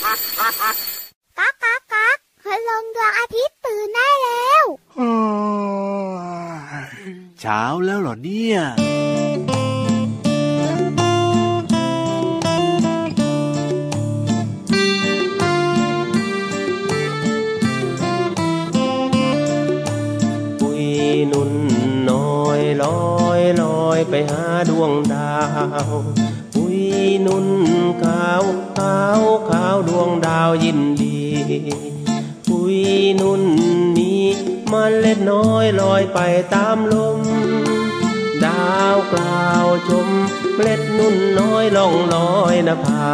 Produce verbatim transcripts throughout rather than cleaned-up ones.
ก๊ากก๊ากก๊ากคืนลงดวงอาทิตย์ตื่นได้แล้วเช้าแล้วเหรอเนี่ยนุ่นน้อยลอยลอยไปหาดวงดาวปุยนุ่นขาวขาวขาวดวงดาวยินดีปุยนุ่นนี้เมล็ดน้อยลอยไปตามลมดาวกล่าวชมเมล็ดนุ่นน้อยล่องลอยนภา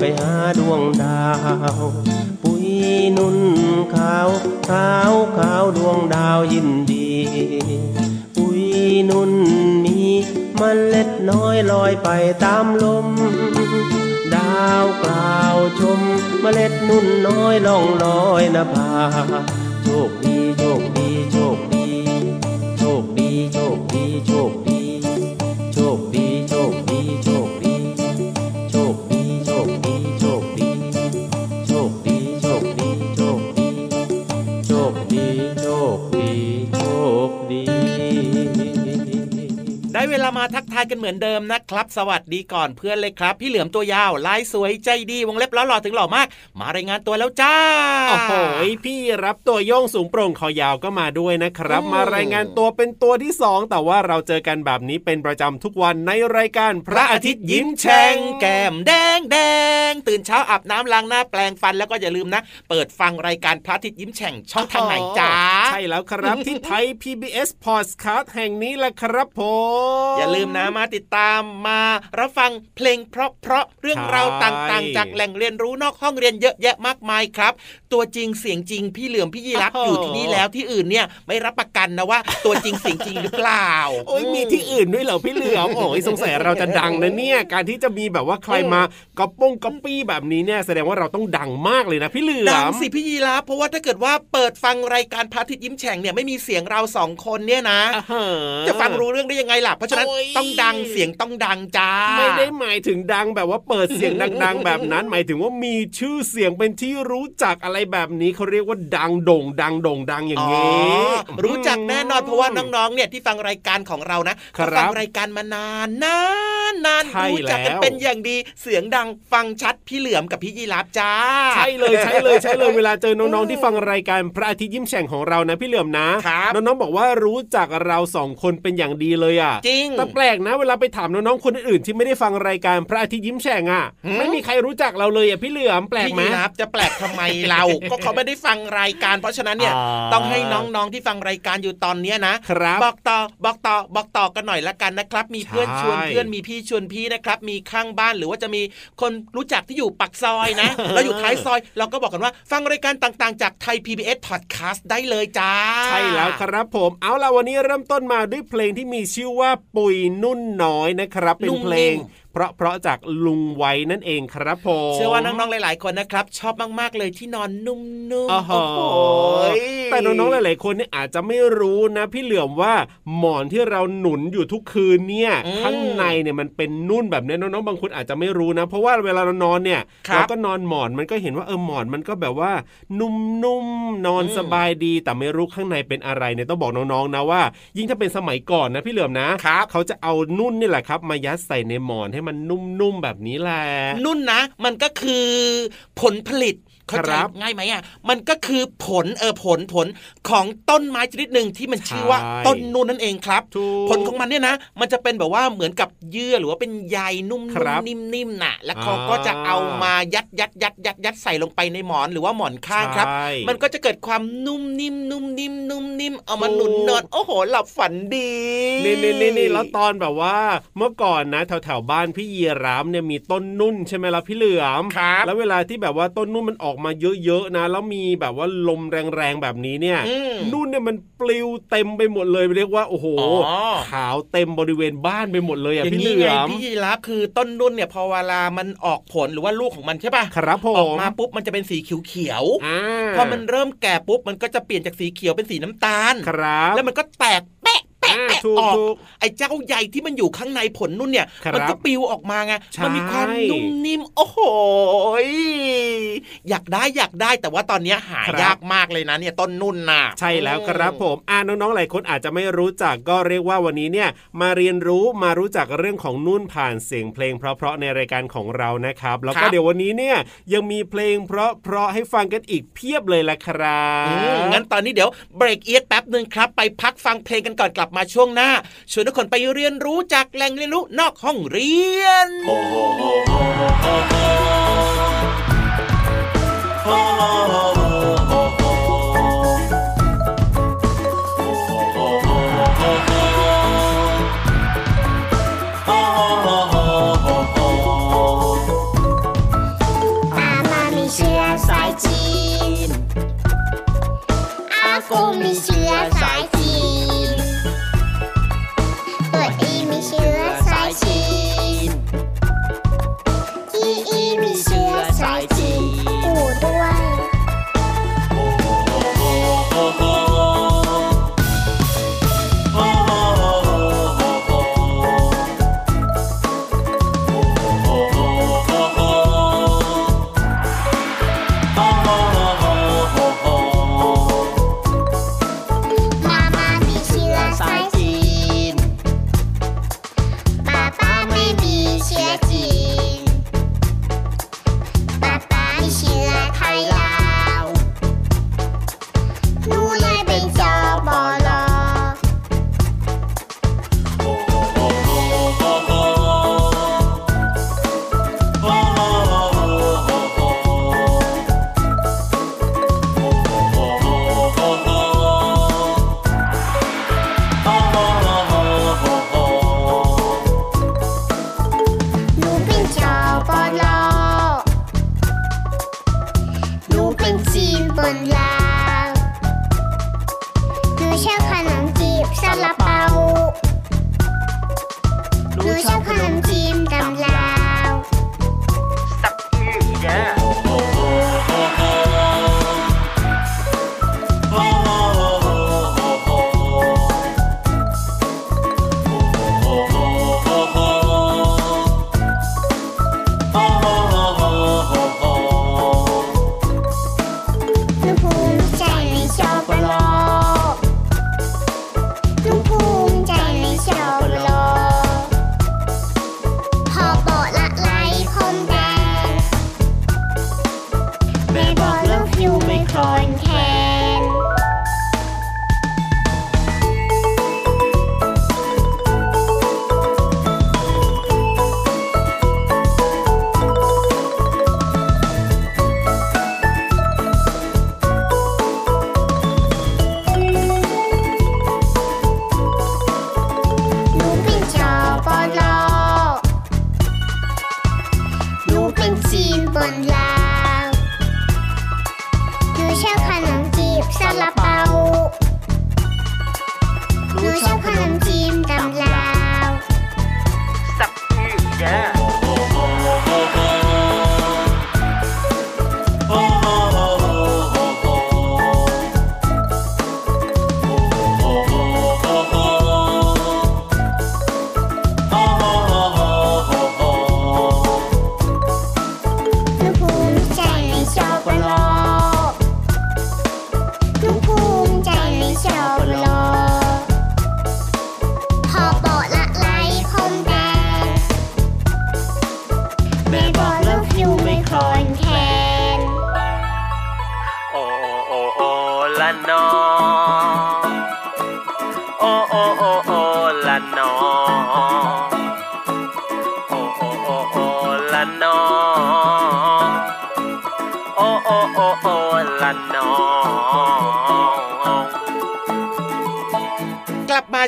ไปหาดวงดาวปุยนุ่นขาวขาวขาวดวงดาวยินดีปุยนุ่นนี้เมล็ดน้อยลอยไปตามลมดาวกล่าวชมเมล็ดนุ่นน้อยล่องลอยนภาโชคดีโชคดีโชคดีโชคดีโชคดีโชคดีโชคดีโชคดีโชคดีได้เวลามาทักทายกันเหมือนเดิมนะครับสวัสดีก่อนเพื่อนเลยครับพี่เหลือมตัวยาวลายสวยใจดีวงเล็บล้อหล่อถึงหล่อมากมารายงานตัวแล้วจ้าโอ้โหพี่รับตัวโยงสูงโปร่งคอยาวก็มาด้วยนะครับมารายงานตัวเป็นตัวที่สองแต่ว่าเราเจอกันแบบนี้เป็นประจำทุกวันในรายการพระอาทิตย์ยิ้มแฉ่งแก้มแดงแดงตื่นเช้าอาบน้ำล้างหน้าแปรงฟันแล้วก็อย่าลืมนะเปิดฟังรายการพระอาทิตย์ยิ้มแฉ่งช่องทางไหนจ้าใช่แล้วครับที่ไทย พี บี เอส Podcast แห่งนี้แหละครับผมอย่าลืมนะมาติดตามมารับฟังเพลงเพราะๆเรื่องราวต่างๆจากแหล่งเรียนรู้นอกห้องเรียนเยอะแยะมากมายครับตัวจริงเสียงจริงพี่เหลือมพี่ยีรับอยู่ที่นี่แล้วที่อื่นเนี่ยไม่รับประกันนะว่าตัวจริงเสียงจริงหรือเปล่าโอ้ยมีที่อื่นด้วยเหรอพี่เหลือมโอ้ยสงสัยเราจะดังนะเนี่ยการที่จะมีแบบว่าใครมาก๊อปป้องก๊อปปี้แบบนี้เนี่ยแสดงว่าเราต้องดังมากเลยนะพี่เหลือมดังสิพี่ยีรับเพราะว่าถ้าเกิดว่าเปิดฟังรายการพระอาทิตย์ยิ้มแฉ่งเนี่ยไม่มีเสียงเราสองคนเนี่ยนะจะฟังรู้เรื่องได้ยังไงล่ะเพราะฉะนั้นต้องดังเสียงต้องดังจ้าไม่ได้หมายถึงดังแบบว่าเปิดเสียงดังๆแบบนั้นหมายถึงว่ามีชื่อเสียงเป็นที่รู้จักอะไรแบบนี้เขาเรียกว่าดังโด่งดังโด่งดังอย่างนี้รู้จักแน่นอนเพราะว่าน้องๆเนี่ยที่ฟังรายการของเรานะฟังรายการมานานนานนานรู้จักกันเป็นอย่างดีเสียงดังฟังชัดพี่เหลือมกับพี่ยีราฟจ้าใช่เลยใช่เลยใช่เลยเวลาเจอน้องๆที่ฟังรายการพระอาทิตย์ยิ้มแฉ่งของเรานะพี่เหลือมนะน้องๆบอกว่ารู้จักเราสองคนเป็นอย่างดีเลยอ่ะแต่แปลกนะเวลาไปถามน้องๆคนอื่นที่ไม่ได้ฟังรายการพระอาทิตย์ยิ้มแฉ่งอ่ะไม่มีใครรู้จักเราเลยอ่ะพี่เหลือมแปลกไหมพี่ครับจะแปลกทำไมเราก็เขาไม่ได้ฟังรายการเพราะฉะนั้นเนี่ยต้องให้น้องๆที่ฟังรายการอยู่ตอนนี้นะบอกต่อบอกต่อบอกต่อกันหน่อยละกันนะครับมีเพื่อนชวนเพื่อนมีพี่ชวนพี่นะครับมีข้างบ้านหรือว่าจะมีคนรู้จักที่อยู่ปากซอยนะเราอยู่ท้ายซอยเราก็บอกกันว่าฟังรายการต่างๆจากไทย พี บี เอส Podcast ได้เลยจ้าใช่แล้วครับผมเอาล่ะวันนี้เริ่มต้นมาด้วยเพลงที่มีชื่อว่าปุยนุ่นน้อยนะครับเป็นเพลงเพราะเพราะจากลุงไว้นั่นเองครับผมเชื่อว่าน้องๆหลายๆคนนะครับชอบมากๆเลยที่นอนนุ่มๆโอ้โหแต่น้องๆหลายๆคนเนี่ยอาจจะไม่รู้นะพี่เหลือมว่าหมอนที่เราหนุนอยู่ทุกคืนเนี่ยข้างในเนี่ยมันเป็นนุ่นแบบนี้น้องๆบางคนอาจจะไม่รู้นะเพราะว่าเวลาเรานอนเนี่ยเราก็นอนหมอนมันก็เห็นว่าเออหมอนมันก็แบบว่านุ่มๆนอนสบายดีแต่ไม่รู้ข้างในเป็นอะไรเนี่ยต้องบอกน้องๆนะว่ายิ่งถ้าเป็นสมัยก่อนนะพี่เหลือมนะเขาจะเอานุ่นนี่แหละครับมายัดใส่ในหมอนให้มันนุ่มๆแบบนี้แหละนุ่นนะมันก็คือผลผลิตเข้าใจง่ายไหมอ่ะมันก็คือผลเออผลผลของต้นไม้ชนิดหนึ่งที่มันชื่อว่าต้นนุ่นนั่นเองครับผลของมันเนี่ยนะมันจะเป็นแบบว่าเหมือนกับเยื่อหรือว่าเป็นใยนุ่มๆนิ่มๆน่ะแล้วเขาก็จะเอามายัดยัดยัดยัดยัดใส่ลงไปในหมอนหรือว่าหมอนข้างครับมันก็จะเกิดความนุ่มนิ่มนุ่มนิ่มนุ่มนิ่มเอามาหนุนนอนโอ้โหหลับฝันดีนี่นี่นี่นี่แล้วตอนแบบว่าเมื่อก่อนนะแถวแถวบ้านพี่ยีรามเนี่ยมีต้นนุ่นใช่ไหมล่ะพี่เหลือมแล้วเวลาที่แบบว่าต้นนุ่นมันออก อกมาเยอะๆนะแล้วมีแบบว่าลมแรงๆแบบนี้เนี่ยนุ่นเนี่ยมันปลิวเต็มไปหมดเลยเรียกว่าโอ้โหขาวเต็มบริเวณบ้านไปหมดเลยอ่ะพี่เหลือมพี่ยีราฟคือต้นนุ่นเนี่ยพอเวลามันออกผลหรือว่าลูกของมันใช่ป่ะครับผมออกมาปุ๊บมันจะเป็นสีเขียวๆพอมันเริ่มแก่ปุ๊บมันก็จะเปลี่ยนจากสีเขียวเป็นสีน้ำตาลแล้วมันก็แตกแปะออกไอ้เจ้าใยที่มันอยู่ข้างในผลนุ่นเนี่ยมันก็ปลิวออกมาไงมันมีความนุ่มนิ่มโอ้โหอยากได้อยากได้แต่ว่าตอนนี้หายากมากเลยนะเนี่ยต้นนุ่นน่ะใช่แล้วครับผมอ่าน้องๆหลายคนอาจจะไม่รู้จักก็เรียกว่าวันนี้เนี่ยมาเรียนรู้มารู้จักเรื่องของนุ่นผ่านเสียงเพลงเพราะๆในรายการของเรานะครับแล้วก็เดี๋ยววันนี้เนี่ยยังมีเพลงเพราะๆให้ฟังกันอีกเพียบเลยละครับงั้นตอนนี้เดี๋ยวเบรกเอียดแป๊บนึงครับไปพักฟังเพลงกันก่อนกลับมาช่วงหน้าชวนทุกคนไปเรียนรู้จากแหล่งเรียนรู้นอกห้องเรียนอาม่ามีเชื้อสายจีนอากงมีเชื้อสายจีนเชื้อสายจีนอีอีมีเชื้อสายจีนปู่ด้วย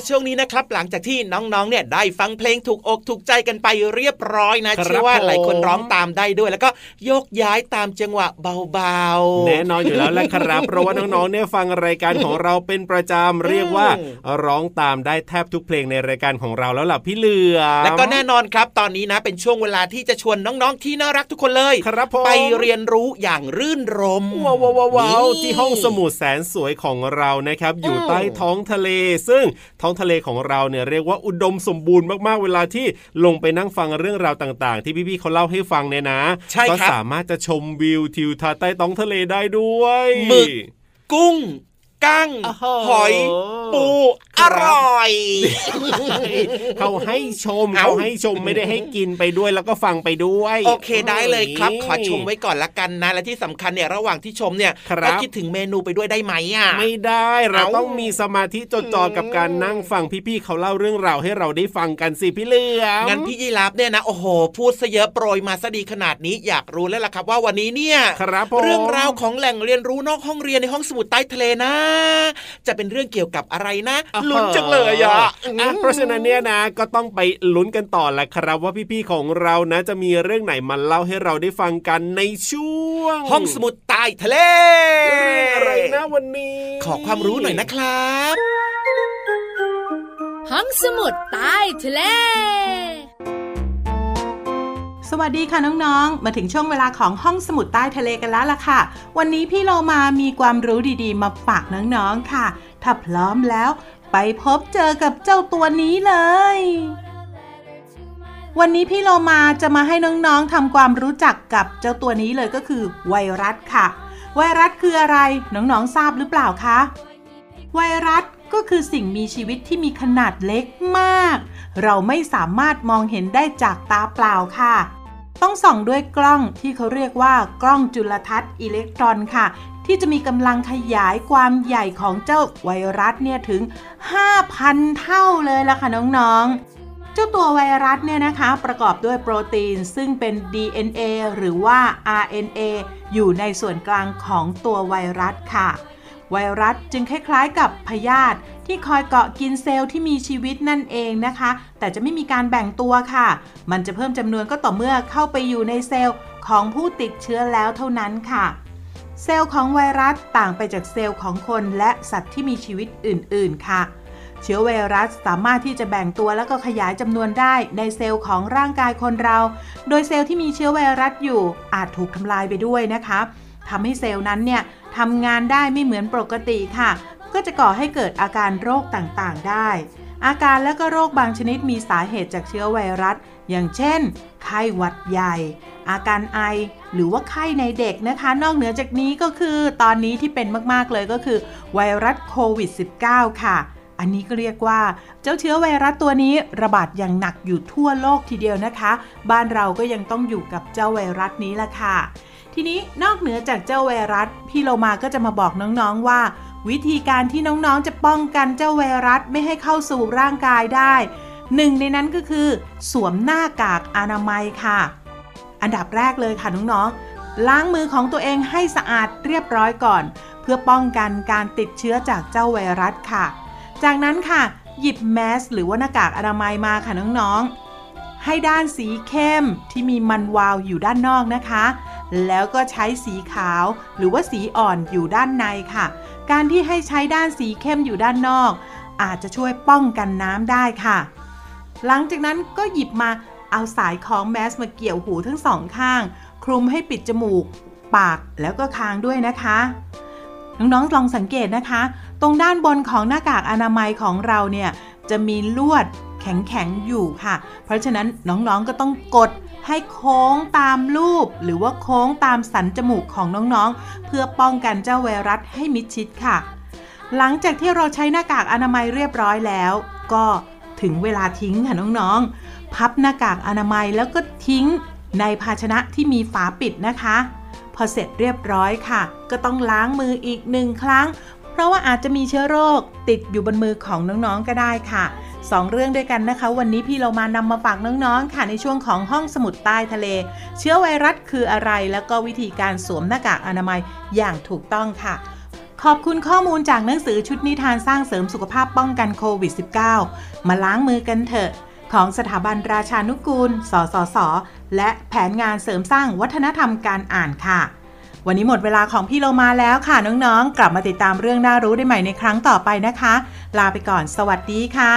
ช่วงนี้นะครับหลังจากที่น้องๆเนี่ยได้ฟังเพลงถูกอกถูกใจกันไปเรียบร้อยนะเชื่อว่าหลายคนร้องตามได้ด้วยแล้วก็โยกย้ายตามจังหวะเบาๆแน่นอนอยู่แล้วแหละครับเพราะว่าน้องๆเนี่ยฟังรายการของเราเป็นประจำเรียกว่าร้องตามได้แทบทุกเพลงในรายการของเราแล้วล่ะพี่เหลือและก็แน่นอนครับตอนนี้นะเป็นช่วงเวลาที่จะชวนน้องๆที่น่ารักทุกคนเลยไปเรียนรู้อย่างรื่นรมว้าวๆๆที่ห้องสมุดแสนสวยของเรานะครับอยู่ใต้ท้องทะเลซึ่งท้องทะเลของเราเนี่ยเรียกว่าอุดมสมบูรณ์มากๆเวลาที่ลงไปนั่งฟังเรื่องราวต่างๆที่พี่ๆเขาเล่าให้ฟังเนี่ยนะก็สามารถจะชมวิวทิวทัศน์ใต้ท้องทะเลได้ด้วยหมึกกุ้งกั้งหอยปูอร่อยเขาให้ชมเขาให้ชมไม่ได้ให้กินไปด้วยแล้วก็ฟังไปด้วยโอเคได้เลยครับขอชมไว้ก่อนละกันนะและที่สำคัญเนี่ยระหว่างที่ชมเนี่ยก็คิดถึงเมนูไปด้วยได้ไหมอ่ะไม่ได้เราต้องมีสมาธิจดจ่อกับการนั่งฟังพี่ๆเขาเล่าเรื่องราวให้เราได้ฟังกันสิพี่เหลือมงั้นพี่ยีราฟเนี่ยนะโอ้โหพูดซะเยอะโปรยมาซะดีขนาดนี้อยากรู้แล้วล่ะครับว่าวันนี้เนี่ยเรื่องราวของแหล่งเรียนรู้นอกห้องเรียนในห้องสมุดใต้ทะเลนะจะเป็นเรื่องเกี่ยวกับอะไรนะลุ้นจังเลยอ่ะเพราะฉะนั้นเนี่ยนะก็ต้องไปลุ้นกันต่อแหละครับว่าพี่ๆของเรานะจะมีเรื่องไหนมาเล่าให้เราได้ฟังกันในช่วงห้องสมุดใต้ทะเลอะไรนะวันนี้ขอความรู้หน่อยนะครับห้องสมุดใต้ทะเลสวัสดีค่ะน้องๆมาถึงช่วงเวลาของห้องสมุดใต้ทะเลกันแล้วล่ะค่ะวันนี้พี่โลมามีความรู้ดีๆมาฝากน้องๆค่ะถ้าพร้อมแล้วไปพบเจอกับเจ้าตัวนี้เลยวันนี้พี่โลมาจะมาให้น้องๆทำความรู้จักกับเจ้าตัวนี้เลยก็คือไวรัสค่ะไวรัสคืออะไรน้องๆทราบหรือเปล่าคะไวรัสก็คือสิ่งมีชีวิตที่มีขนาดเล็กมากเราไม่สามารถมองเห็นได้จากตาเปล่าค่ะต้องส่องด้วยกล้องที่เขาเรียกว่ากล้องจุลทรรศน์อิเล็กตรอนค่ะที่จะมีกำลังขยายความใหญ่ของเจ้าไวรัสเนี่ยถึง ห้าพัน เท่าเลยล่ะค่ะน้องๆเจ้าตัวไวรัสเนี่ยนะคะประกอบด้วยโปรตีนซึ่งเป็น ดี เอ็น เอ หรือว่า อาร์ เอ็น เอ อยู่ในส่วนกลางของตัวไวรัสค่ะไวรัสจึงคล้ายๆกับพยาธิที่คอยเกาะกินเซลล์ที่มีชีวิตนั่นเองนะคะแต่จะไม่มีการแบ่งตัวค่ะมันจะเพิ่มจำนวนก็ต่อเมื่อเข้าไปอยู่ในเซลล์ของผู้ติดเชื้อแล้วเท่านั้นค่ะเซลล์ของไวรัสต่างไปจากเซลล์ของคนและสัตว์ที่มีชีวิตอื่นๆค่ะเชื้อไวรัสสามารถที่จะแบ่งตัวแล้วก็ขยายจำนวนได้ในเซลล์ของร่างกายคนเราโดยเซลล์ที่มีเชื้อไวรัสอยู่อาจถูกทำลายไปด้วยนะคะทำให้เซลล์นั้นเนี่ยทำงานได้ไม่เหมือนปกติค่ะก็จะก่อให้เกิดอาการโรคต่างๆได้อาการและก็โรคบางชนิดมีสาเหตุจากเชื้อไวรัสอย่างเช่นไข้หวัดใหญ่อาการไอหรือว่าไข้ในเด็กนะคะนอกเหนือจากนี้ก็คือตอนนี้ที่เป็นมากๆเลยก็คือไวรัสโควิด สิบเก้า ค่ะอันนี้ก็เรียกว่าเจ้าเชื้อไวรัสตัวนี้ระบาดอย่างหนักอยู่ทั่วโลกทีเดียวนะคะบ้านเราก็ยังต้องอยู่กับเจ้าไวรัสนี้ล่ะค่ะทีนี้นอกเหนือจากเจ้าไวรัสพี่โลมาก็จะมาบอกน้องๆว่าวิธีการที่น้องๆจะป้องกันเจ้าไวรัสไม่ให้เข้าสู่ร่างกายได้หนึ่งในนั้นก็คือสวมหน้ากากอนามัยค่ะอันดับแรกเลยค่ะน้องๆล้างมือของตัวเองให้สะอาดเรียบร้อยก่อนเพื่อป้องกันการติดเชื้อจากเจ้าไวรัสค่ะจากนั้นค่ะหยิบแมสหรือว่าหน้ากากอนามัยมาค่ะน้องๆให้ด้านสีเข้มที่มีมันวาวอยู่ด้านนอกนะคะแล้วก็ใช้สีขาวหรือว่าสีอ่อนอยู่ด้านในค่ะการที่ให้ใช้ด้านสีเข้มอยู่ด้านนอกอาจจะช่วยป้องกันน้ำได้ค่ะหลังจากนั้นก็หยิบมาเอาสายคล้องแมสมาเกี่ยวหูทั้งสองข้างคลุมให้ปิดจมูกปากแล้วก็คางด้วยนะคะน้องๆลองสังเกตนะคะตรงด้านบนของหน้ากากอนามัยของเราเนี่ยจะมีลวดแข็งๆอยู่ค่ะเพราะฉะนั้นน้องๆก็ต้องกดให้โค้งตามรูปหรือว่าโค้งตามสันจมูกของน้องๆเพื่อป้องกันเจ้าไวรัสให้มิดชิดค่ะหลังจากที่เราใช้หน้ากากอนามัยเรียบร้อยแล้วก็ถึงเวลาทิ้งค่ะน้องๆพับหน้ากากอนามัยแล้วก็ทิ้งในภาชนะที่มีฝาปิดนะคะพอเสร็จเรียบร้อยค่ะก็ต้องล้างมืออีกหนึ่งครั้งเพราะว่าอาจจะมีเชื้อโรคติดอยู่บนมือของน้องๆก็ได้ค่ะสองเรื่องด้วยกันนะคะวันนี้พี่เรามานำมาฝากน้องๆค่ะในช่วงของห้องสมุดใต้ทะเลเชื้อไวรัสคืออะไรแล้วก็วิธีการสวมหน้ากากอนามัยอย่างถูกต้องค่ะ ขอบคุณข้อมูลจากหนังสือชุดนิทานสร้างเสริมสุขภาพป้องกันโควิด สิบเก้า มาล้างมือกันเถอะของสถาบันราชานุกูล สสส.และแผนงานเสริมสร้างวัฒนธรรมการอ่านค่ะวันนี้หมดเวลาของพี่โลมาแล้วค่ะน้องๆกลับมาติดตามเรื่องน่ารู้ได้ใหม่ในครั้งต่อไปนะคะลาไปก่อนสวัสดีค่ะ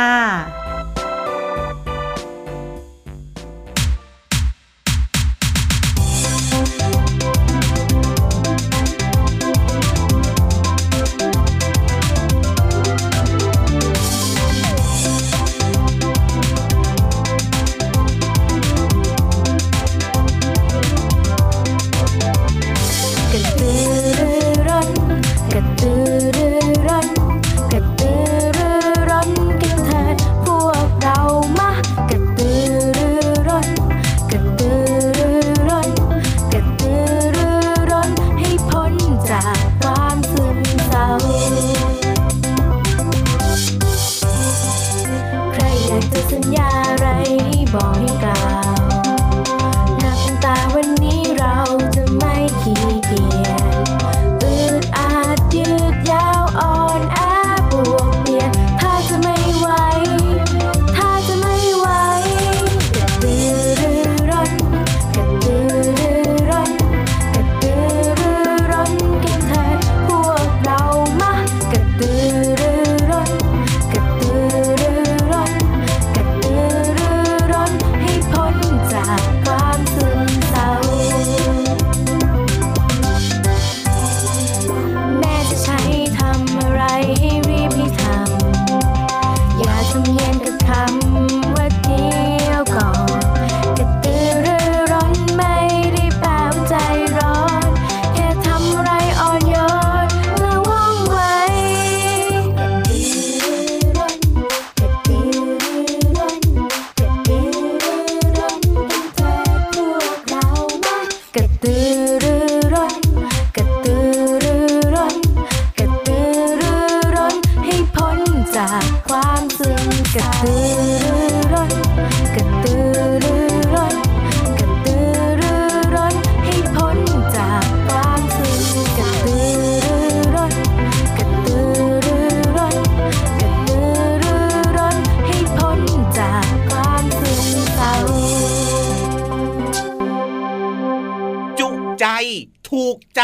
ถูกใจ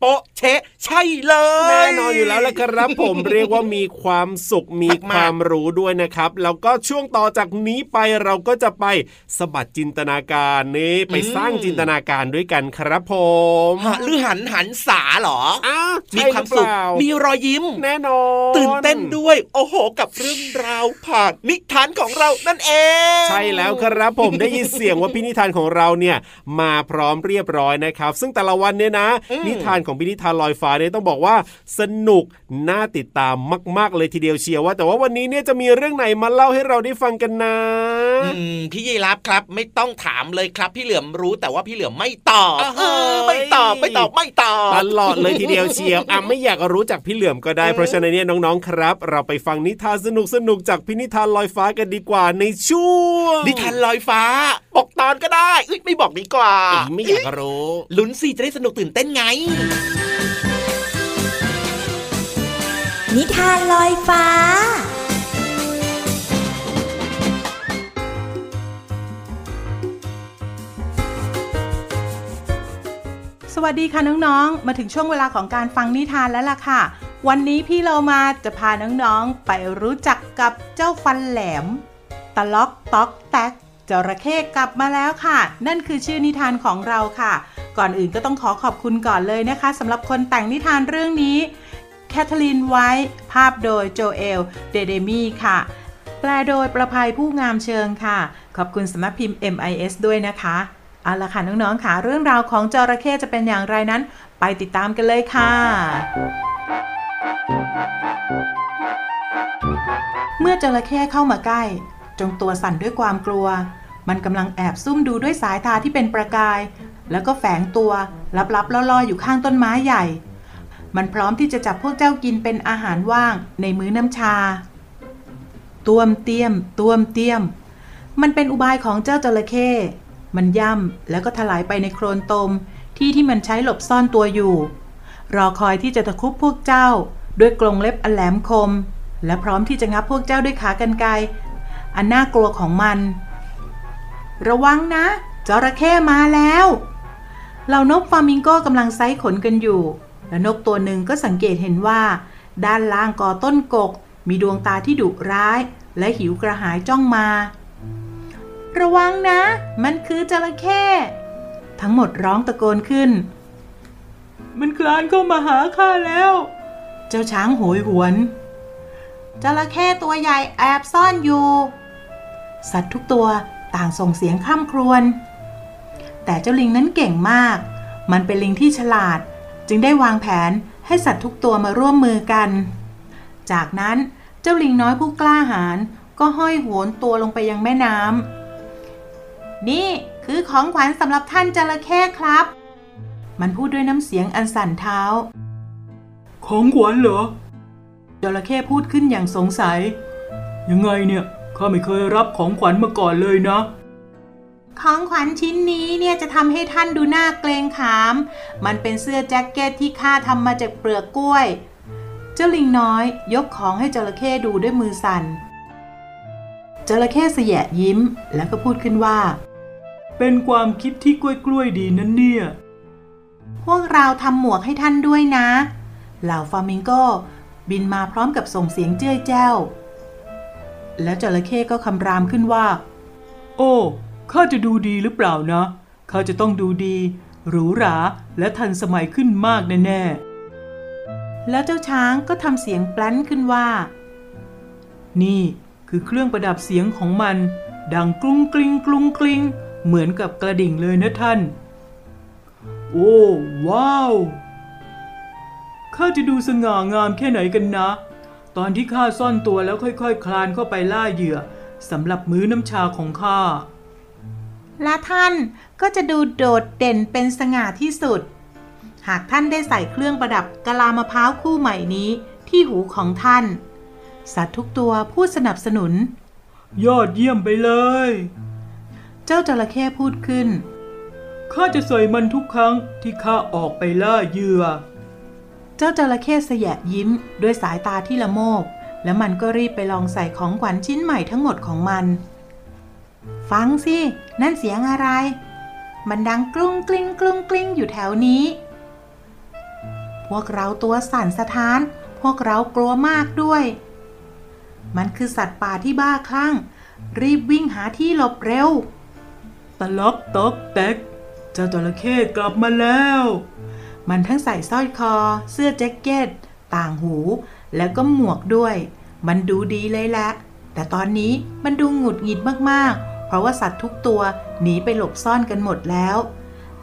โป๊ะเช๊ะใช่เลยแน่นอนอยู่แล้วล่ะครับผมเรียกว่ามีความสุขมีความรู้ด้วยนะครับแล้วก็ช่วงต่อจากนี้ไปเราก็จะไปสะบัดจินตนาการนี่ไปสร้างจินตนาการด้วยกันครับผมหรือหันหันสาหรอมีความสุขมีรอยยิ้มแน่นอนตื่นเต้นด้วยโอ้โหกับเรื่องราวผ่านนิทานของเรานั่นเองใช่แล้วครับผม ได้ยินเสียงว่าพี่นิทานของเราเนี่ยมาพร้อมเรียบร้อยนะครับซึ่งแต่ละวันเนี่ยนะนิทานของพี่นิทานลอยฟ้าเนี่ยต้องบอกว่าสนุกน่าติดตามมากๆเลยทีเดียวเชียวว่าแต่ว่าวันนี้เนี่ยจะมีเรื่องไหนมาเล่าให้เราได้ฟังกันนะพี่ยีรับครับไม่ต้องถามเลยครับพี่เหลือมรู้แต่ว่าพี่เหลือมไม่ตอบไม่ตอบไม่ตอบไม่ตอบตลอดเลยทีเดียวเชียวอ่ะไม่อยากรู้จากพี่เหลือมก็ได้เพราะฉะนั้นเนี่ยน้องๆครับเราไปฟังนิทานสนุกสนุกจากพี่นิทานลอยฟ้ากันดีกว่าในช่วงนิทานลอยฟ้าบอกตอนก็ได้ไม่บอกดีกว่าไม่อยากรู้ลุ้นสิจะได้สนุกตื่นเต้นไงนิทานลอยฟ้าสวัสดีค่ะน้องๆมาถึงช่วงเวลาของการฟังนิทานแล้วล่ะค่ะวันนี้พี่เรามาจะพาน้องๆไปรู้จักกับเจ้าฟันแหลมตะล็อกต๊อกแต๊กจระเข้กลับมาแล้วค่ะนั่นคือชื่อนิทานของเราค่ะก่อนอื่นก็ต้องขอขอบคุณก่อนเลยนะคะสำหรับคนแต่งนิทานเรื่องนี้แคทเธอรีนไวท์ภาพโดยโจเอลเดเดมี่ค่ะแปลโดยประภัยผู้งามเชิงค่ะขอบคุณสำนักพิมพ์ เอ็ม ไอ เอส ด้วยนะคะเอาล่ะค่ะน้องๆค่ะเรื่องราวของจระเข้จะเป็นอย่างไรนั้นไปติดตามกันเลยค่ะเมื่อจระเข้เข้ามาใกล้จงตัวสั่นด้วยความกลัวมันกำลังแอบซุ่มดูด้วยสายตาที่เป็นประกายแล้วก็แฝงตัวลับๆล่อๆอยู่ข้างต้นไม้ใหญ่มันพร้อมที่จะจับพวกเจ้ากินเป็นอาหารว่างในมื้อน้ำชาต้วมเตี้ยมต้วมเตี้ยมมันเป็นอุบายของเจ้าจระเข้มันย่ำแล้วก็ถลายไปในโคลนตมที่ที่มันใช้หลบซ่อนตัวอยู่ รอคอยที่จะตะคุบพวกเจ้าด้วยกรงเล็บอันแหลมคมและพร้อมที่จะงับพวกเจ้าด้วยขากรรไกรอันน่ากลัวของมันระวังนะจระเข้มาแล้วเหล่านกฟลามิงโก้กำลังไซขนกันอยู่และนกตัวหนึ่งก็สังเกตเห็นว่าด้านล่างกอต้นกกมีดวงตาที่ดุร้ายและหิวกระหายจ้องมาระวังนะมันคือจระเข้ทั้งหมดร้องตะโกนขึ้นมันคลานเข้ามาหาข้าแล้วเจ้าช้างโหยหวนจระเข้ตัวใหญ่แอบซ่อนอยู่สัตว์ทุกตัวต่างส่งเสียงคร่ำครวญแต่เจ้าลิงนั้นเก่งมากมันเป็นลิงที่ฉลาดจึงได้วางแผนให้สัตว์ทุกตัวมาร่วมมือกันจากนั้นเจ้าลิงน้อยผู้กล้าหาญก็ห้อยโหนตัวลงไปยังแม่น้ำนี่คือของขวัญสำหรับท่านจระเข้ครับมันพูดด้วยน้ำเสียงอันสั่นเท้าของขวัญเหรอจระเข้พูดขึ้นอย่างสงสัยยังไงเนี่ยข้าไม่เคยรับของขวัญมาก่อนเลยนะของขวัญชิ้นนี้เนี่ยจะทำให้ท่านดูหน้าเกรงขามมันเป็นเสื้อแจ็คเก็ตที่ข้าทำมาจากเปลือกกล้วยเจ้าลิงน้อยยกของให้จระเข้ดูด้วยมือสั่นจระเข้เสียยิ้มแล้วก็พูดขึ้นว่าเป็นความคิดที่กล้วยๆดีนั่นเนี่ยพวกเราทำหมวกให้ท่านด้วยนะเหล่าฟลามิงโก้บินมาพร้อมกับส่งเสียงเจ้ยแจ้วแล้วจระเข้ก็คำรามขึ้นว่าโอ้ข้าจะดูดีหรือเปล่านะข้าจะต้องดูดีหรูหราและทันสมัยขึ้นมากแน่ๆแล้วเจ้าช้างก็ทำเสียงแปลนขึ้นว่านี่คือเครื่องประดับเสียงของมันดังกลุ้งกลิ้งกลุ้งกลิ้งเหมือนกับกระดิ่งเลยนะท่านโอ้ว้าวข้าจะดูสง่างามแค่ไหนกันนะตอนที่ข้าซ่อนตัวแล้วค่อยๆ ค, คลานเข้าไปล่าเหยื่อสำหรับมื้อน้ำชาของข้าและท่านก็จะดูโดดเด่นเป็นสง่าที่สุดหากท่านได้ใส่เครื่องประดับกะลามะพร้าวคู่ใหม่นี้ที่หูของท่านสัตว์ทุกตัวพูดสนับสนุนยอดเยี่ยมไปเลยเจ้าจระเข้พูดขึ้นข้าจะใส่มันทุกครั้งที่ข้าออกไปล่าเหยื่อเจ้าจระเข้เสยยิ้มด้วยสายตาที่ละโมบและมันก็รีบไปลองใส่ของขวัญชิ้นใหม่ทั้งหมดของมันฟังสินั่นเสียงอะไรมันดังกลุ้งกลิ้งกลุ้งกลิ้งอยู่แถวนี้พวกเราตัวสั่นสะท้านพวกเรากลัวมากด้วยมันคือสัตว์ป่าที่บ้าคลั่งรีบวิ่งหาที่หลบเร็วตะล็อกตอกแตกเจ้าจระเข้กลับมาแล้วมันทั้งใส่สร้อยคอเสื้อแจ็คเก็ตต่างหูแล้วก็หมวกด้วยมันดูดีเลยแหละแต่ตอนนี้มันดูหงุดหงิดมากๆเพราะว่าสัตว์ทุกตัวหนีไปหลบซ่อนกันหมดแล้ว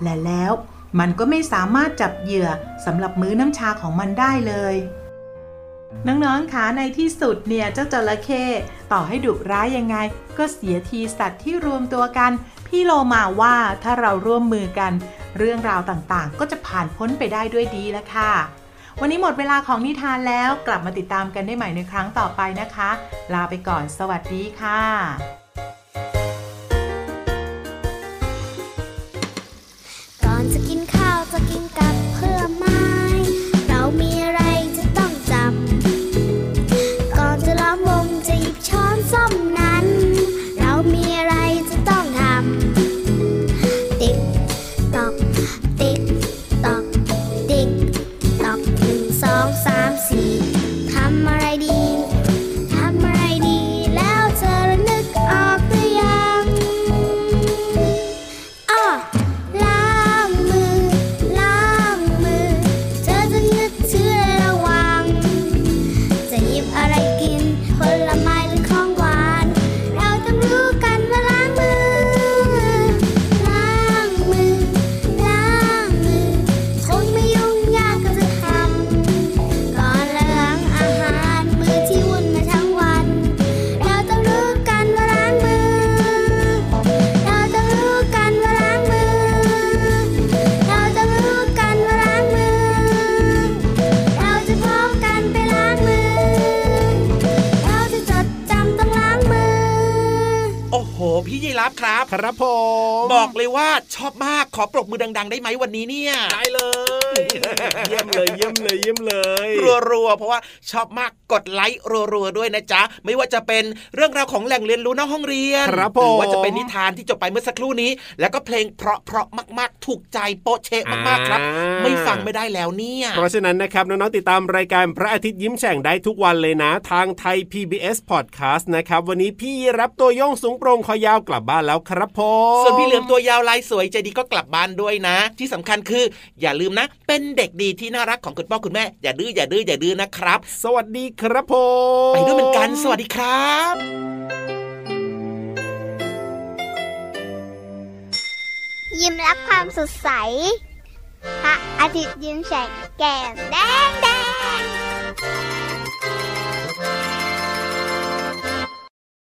และแล้วมันก็ไม่สามารถจับเหยื่อสำหรับมื้อน้ำชาของมันได้เลยน้องๆคะในที่สุดเนี่ยเจ้าจระเข้ต่อให้ดุร้ายยังไงก็เสียทีสัตว์ที่รวมตัวกันพี่โลมาว่าถ้าเราร่วมมือกันเรื่องราวต่างๆก็จะผ่านพ้นไปได้ด้วยดีแล้วค่ะวันนี้หมดเวลาของนิทานแล้วกลับมาติดตามกันได้ใหม่ในครั้งต่อไปนะคะลาไปก่อนสวัสดีค่ะทำอะไรดีแล้วเธอนึก รับครับครับผมบอกเลยว่าชอบมากขอปรบมือดังๆได้ไหมวันนี้เนี่ยได้เลยเยี่ยมเลยเยี่ยมเลยเยี่ยมเลยรัวๆเพราะว่าชอบมากกดไลค์รัวๆด้วยนะจ๊ะไม่ว่าจะเป็นเรื่องราวของแหล่งเรียนรู้นอกห้องเรียนหรือว่าจะเป็นนิทานที่จบไปเมื่อสักครู่นี้แล้วก็เพลงเพราะๆมากๆถูกใจโป๊ะเชะมากๆครับไม่ฟังไม่ได้แล้วเนี่ยเพราะฉะนั้นนะครับน้องๆติดตามรายการพระอาทิตย์ยิ้มแฉ่งได้ทุกวันเลยนะทางไทย พี บี เอส Podcast นะครับวันนี้พี่รับตัวโยงสูงโปร่งคอยาวกลับบ้านแล้วครับผมส่วนพี่เหลือมตัวยาวลายสวยใจดีก็กลับบ้านด้วยนะที่สำคัญคืออย่าลืมนะเป็นเด็กดีที่น่ารักของคุณพ่อคุณแม่อย่าดื้ออย่าดื้ออย่าดื้อนะครับสวัสดีครับผมไปด้วยเหมือนกันสวัสดีครับยิ้มรับความสดใสพระอาทิตย์ยิ้มแฉกแก้มแดง